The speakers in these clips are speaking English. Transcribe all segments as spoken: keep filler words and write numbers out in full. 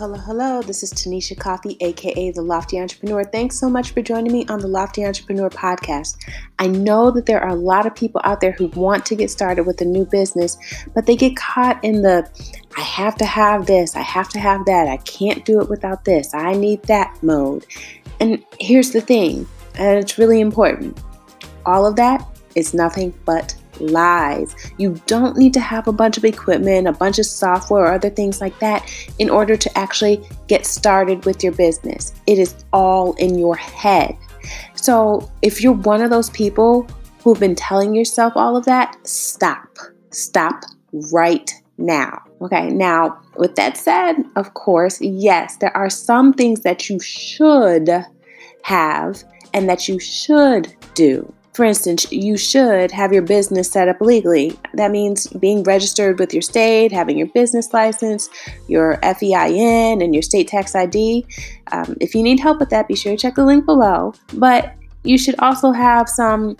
hello, hello. This is Tanisha Coffey, aka The Lofty Entrepreneur. Thanks so much for joining me on The Lofty Entrepreneur podcast. I know that there are a lot of people out there who want to get started with a new business, but they get caught in the, I have to have this, I have to have that, I can't do it without this, I need that mode. And here's the thing, and it's really important, all of that is nothing but lies. You don't need to have a bunch of equipment, a bunch of software, or other things like that in order to actually get started with your business. It is all in your head. So if you're one of those people who've been telling yourself all of that, stop. Stop right now. Okay, now with that said, of course, yes, there are some things that you should have and that you should do. For instance, you should have your business set up legally. That means being registered with your state, having your business license, your F E I N, and your state tax I D. Um, if you need help with that, be sure to check the link below. But you should also have some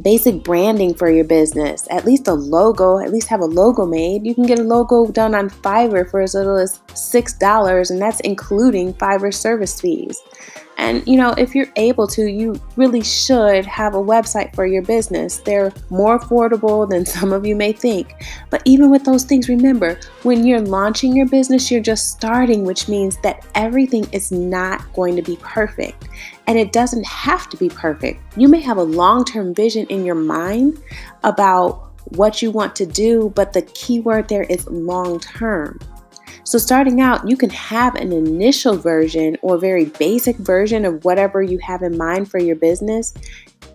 basic branding for your business, at least a logo, at least have a logo made. You can get a logo done on Fiverr for as little as six dollars, and that's including Fiverr service fees. And, you know, if you're able to, you really should have a website for your business. They're more affordable than some of you may think. But even with those things, remember, when you're launching your business, you're just starting, which means that everything is not going to be perfect. And it doesn't have to be perfect. You may have a long-term vision in your mind about what you want to do, but the key word there is long-term. So starting out, you can have an initial version or very basic version of whatever you have in mind for your business.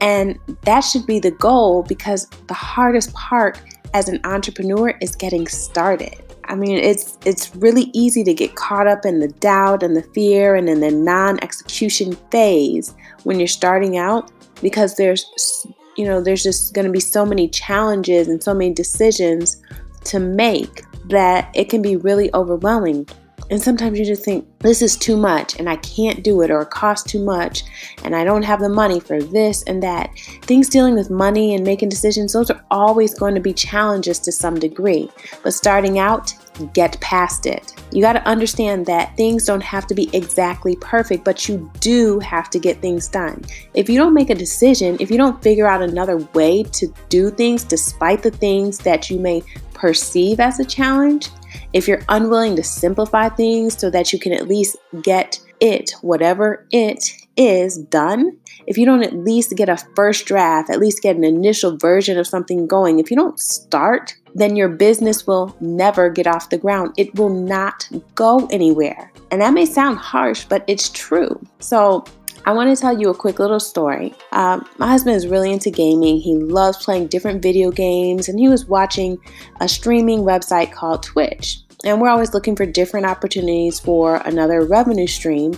And that should be the goal, because the hardest part as an entrepreneur is getting started. I mean, it's it's really easy to get caught up in the doubt and the fear and in the non-execution phase when you're starting out, because there's, you know, there's just going to be so many challenges and so many decisions to make that it can be really overwhelming. And sometimes you just think, this is too much and I can't do it, or it costs too much and I don't have the money for this and that. Things dealing with money and making decisions, those are always going to be challenges to some degree. But starting out, get past it. You got to understand that things don't have to be exactly perfect, but you do have to get things done. If you don't make a decision, if you don't figure out another way to do things despite the things that you may perceive as a challenge, if you're unwilling to simplify things so that you can at least get it, whatever it is, done, if you don't at least get a first draft, at least get an initial version of something going, if you don't start, then your business will never get off the ground. It will not go anywhere. And that may sound harsh, but it's true. So I want to tell you a quick little story. Um, my husband is really into gaming. He loves playing different video games, and he was watching a streaming website called Twitch. And we're always looking for different opportunities for another revenue stream.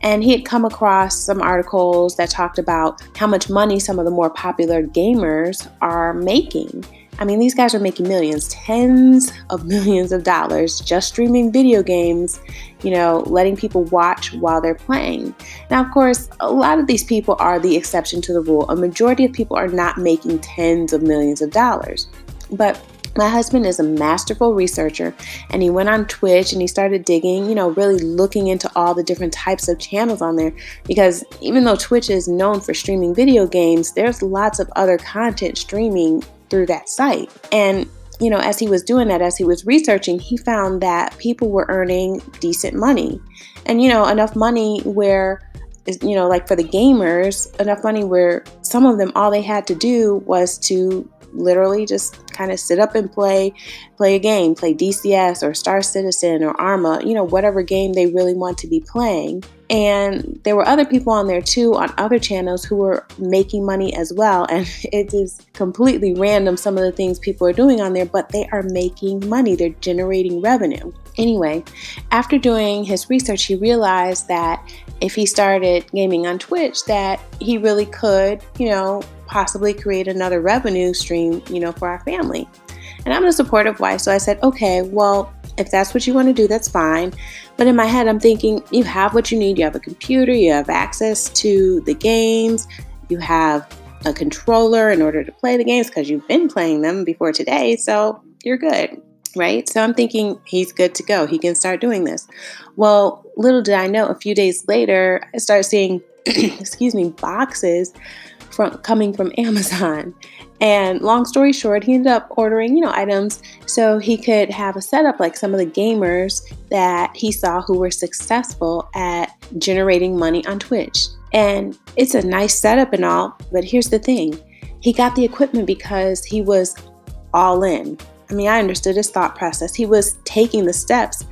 And he had come across some articles that talked about how much money some of the more popular gamers are making. I mean, these guys are making millions, tens of millions of dollars just streaming video games, you know, letting people watch while they're playing. Now, of course, a lot of these people are the exception to the rule. A majority of people are not making tens of millions of dollars. But my husband is a masterful researcher, and he went on Twitch and he started digging, you know, really looking into all the different types of channels on there, because even though Twitch is known for streaming video games, there's lots of other content streaming through that site. And, you know, as he was doing that, as he was researching, he found that people were earning decent money, and, you know, enough money where, you know, like for the gamers, enough money where some of them, all they had to do was to literally just kind of sit up and play, play a game, play D C S or Star Citizen or Arma, you know, whatever game they really want to be playing. And there were other people on there too, on other channels, who were making money as well. And it is completely random, some of the things people are doing on there, but they are making money. They're generating revenue. Anyway, after doing his research, he realized that if he started gaming on Twitch, that he really could, you know, possibly create another revenue stream, you know, for our family. And I'm a supportive wife, so I said, okay, well, if that's what you want to do, that's fine. But in my head, I'm thinking, you have what you need. You have a computer, you have access to the games, you have a controller in order to play the games because you've been playing them before today, so you're good. right? So I'm thinking he's good to go. He can start doing this. Well, little did I know, a few days later, I started seeing, excuse me, boxes from coming from Amazon. And long story short, he ended up ordering, you know, items so he could have a setup like some of the gamers that he saw who were successful at generating money on Twitch. And it's a nice setup and all, but here's the thing. He got the equipment because he was all in. I mean, I understood his thought process. He was taking the steps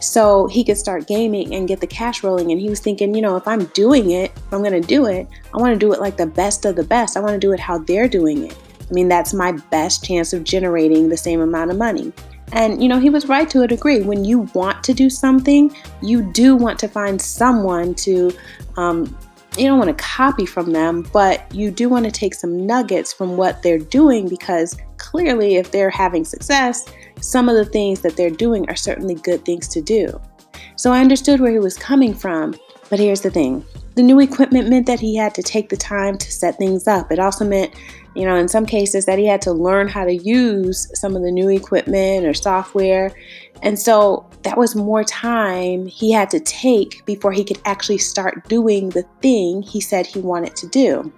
so he could start gaming and get the cash rolling. And he was thinking, you know, if I'm doing it, if I'm going to do it, I want to do it like the best of the best. I want to do it how they're doing it. I mean, that's my best chance of generating the same amount of money. And, you know, he was right to a degree. When you want to do something, you do want to find someone to, um, you don't want to copy from them, but you do want to take some nuggets from what they're doing, because clearly if they're having success, some of the things that they're doing are certainly good things to do. So I understood where he was coming from, but here's the thing. The new equipment meant that he had to take the time to set things up. It also meant, you know, in some cases that he had to learn how to use some of the new equipment or software. And so that was more time he had to take before he could actually start doing the thing he said he wanted to do.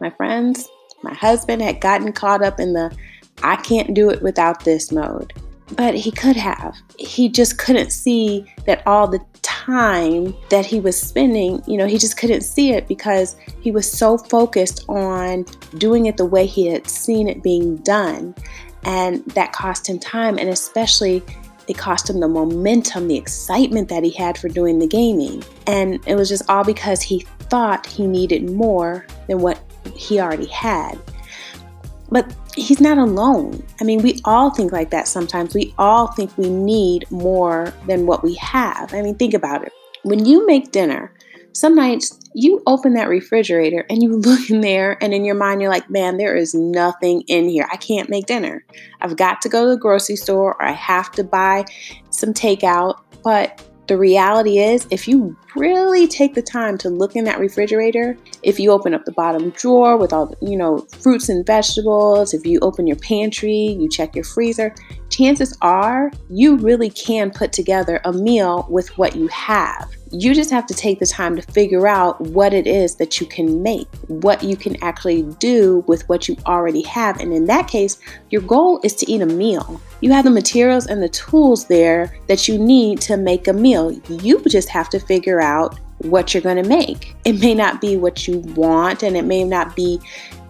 My friends, my husband had gotten caught up in the I can't do it without this mode. But he could have. He just couldn't see that all the time that he was spending, you know, he just couldn't see it because he was so focused on doing it the way he had seen it being done. And that cost him time, and especially it cost him the momentum, the excitement that he had for doing the gaming. And it was just all because he thought he needed more than what he already had. But he's not alone. I mean, we all think like that sometimes. We all think we need more than what we have. I mean, think about it. When you make dinner, some nights you open that refrigerator and you look in there, and in your mind you're like, man, there is nothing in here. I can't make dinner. I've got to go to the grocery store, or I have to buy some takeout. But the reality is, if you really take the time to look in that refrigerator, if you open up the bottom drawer with all the, you know, fruits and vegetables, if you open your pantry, you check your freezer, chances are you really can put together a meal with what you have. You just have to take the time to figure out what it is that you can make, what you can actually do with what you already have. And in that case, your goal is to eat a meal. You have the materials and the tools there that you need to make a meal. You just have to figure out what you're going to make. It may not be what you want, and it may not be,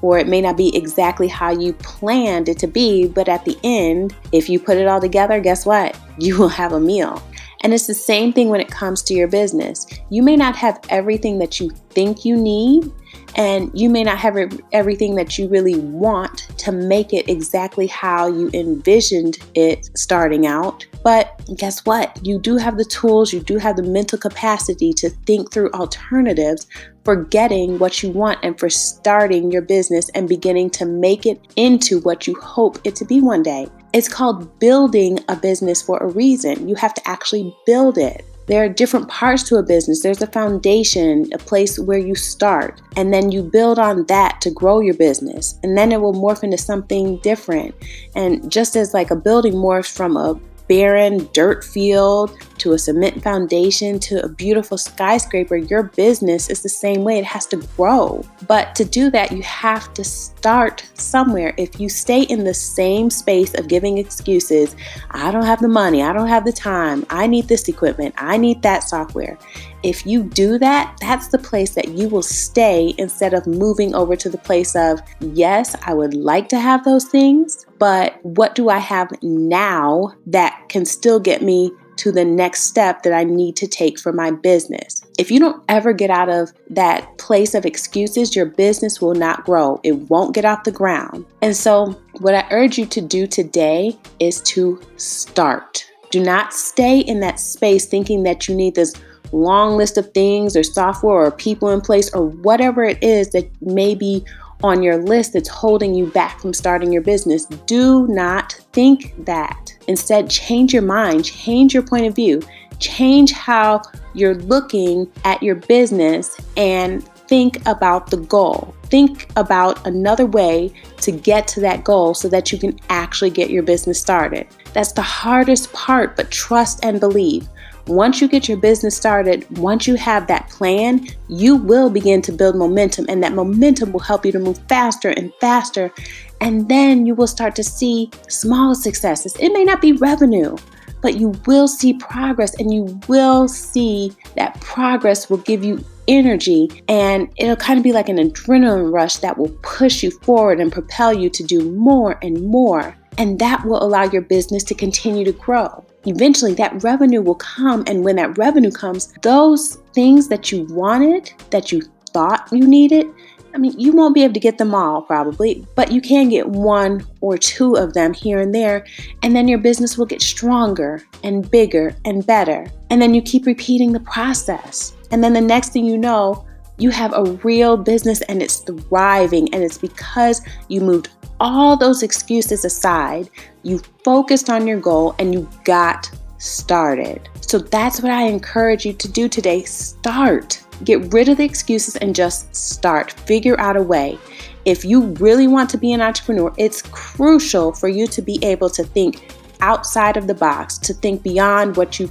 or it may not be exactly how you planned it to be, but at the end, if you put it all together, guess what? You will have a meal. And it's the same thing when it comes to your business. You may not have everything that you think you need, and you may not have everything that you really want to make it exactly how you envisioned it starting out. But guess what? You do have the tools, you do have the mental capacity to think through alternatives for getting what you want and for starting your business and beginning to make it into what you hope it to be one day. It's called building a business for a reason. You have to actually build it. There are different parts to a business. There's a foundation, a place where you start, and then you build on that to grow your business. And then it will morph into something different. And just as like a building morphs from a barren dirt field to a cement foundation to a beautiful skyscraper, your business is the same way. It has to grow. But to do that, you have to start somewhere. If you stay in the same space of giving excuses, I don't have the money, I don't have the time, I need this equipment, I need that software. If you do that, that's the place that you will stay, instead of moving over to the place of, yes, I would like to have those things, but what do I have now that can still get me to the next step that I need to take for my business? If you don't ever get out of that place of excuses, your business will not grow. It won't get off the ground. And so what I urge you to do today is to start. Do not stay in that space thinking that you need this long list of things or software or people in place or whatever it is that may be on your list that's holding you back from starting your business. Do not think that. Instead, change your mind, change your point of view, change how you're looking at your business, and think about the goal. think about another way to get to that goal so that you can actually get your business started. That's the hardest part, but trust and believe. Once you get your business started, once you have that plan, you will begin to build momentum, and that momentum will help you to move faster and faster. And then you will start to see small successes. It may not be revenue, but you will see progress, and you will see that progress will give you energy, and it'll kind of be like an adrenaline rush that will push you forward and propel you to do more and more. And that will allow your business to continue to grow. Eventually that revenue will come, and when that revenue comes, those things that you wanted, that you thought you needed, I mean, you won't be able to get them all probably, but you can get one or two of them here and there, and then your business will get stronger and bigger and better. And then you keep repeating the process. And then the next thing you know, you have a real business, and it's thriving, and it's because you moved all those excuses aside, you focused on your goal, and you got started. So that's what I encourage you to do today. Start. Get rid of the excuses and just start. Figure out a way. If you really want to be an entrepreneur, it's crucial for you to be able to think outside of the box, to think beyond what you,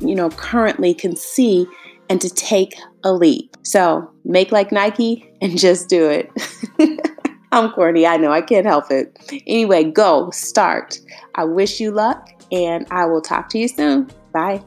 you know, currently can see, and to take a leap. So make like Nike and just do it. I'm corny, I know, I can't help it. Anyway, go, start. I wish you luck, and I will talk to you soon. Bye.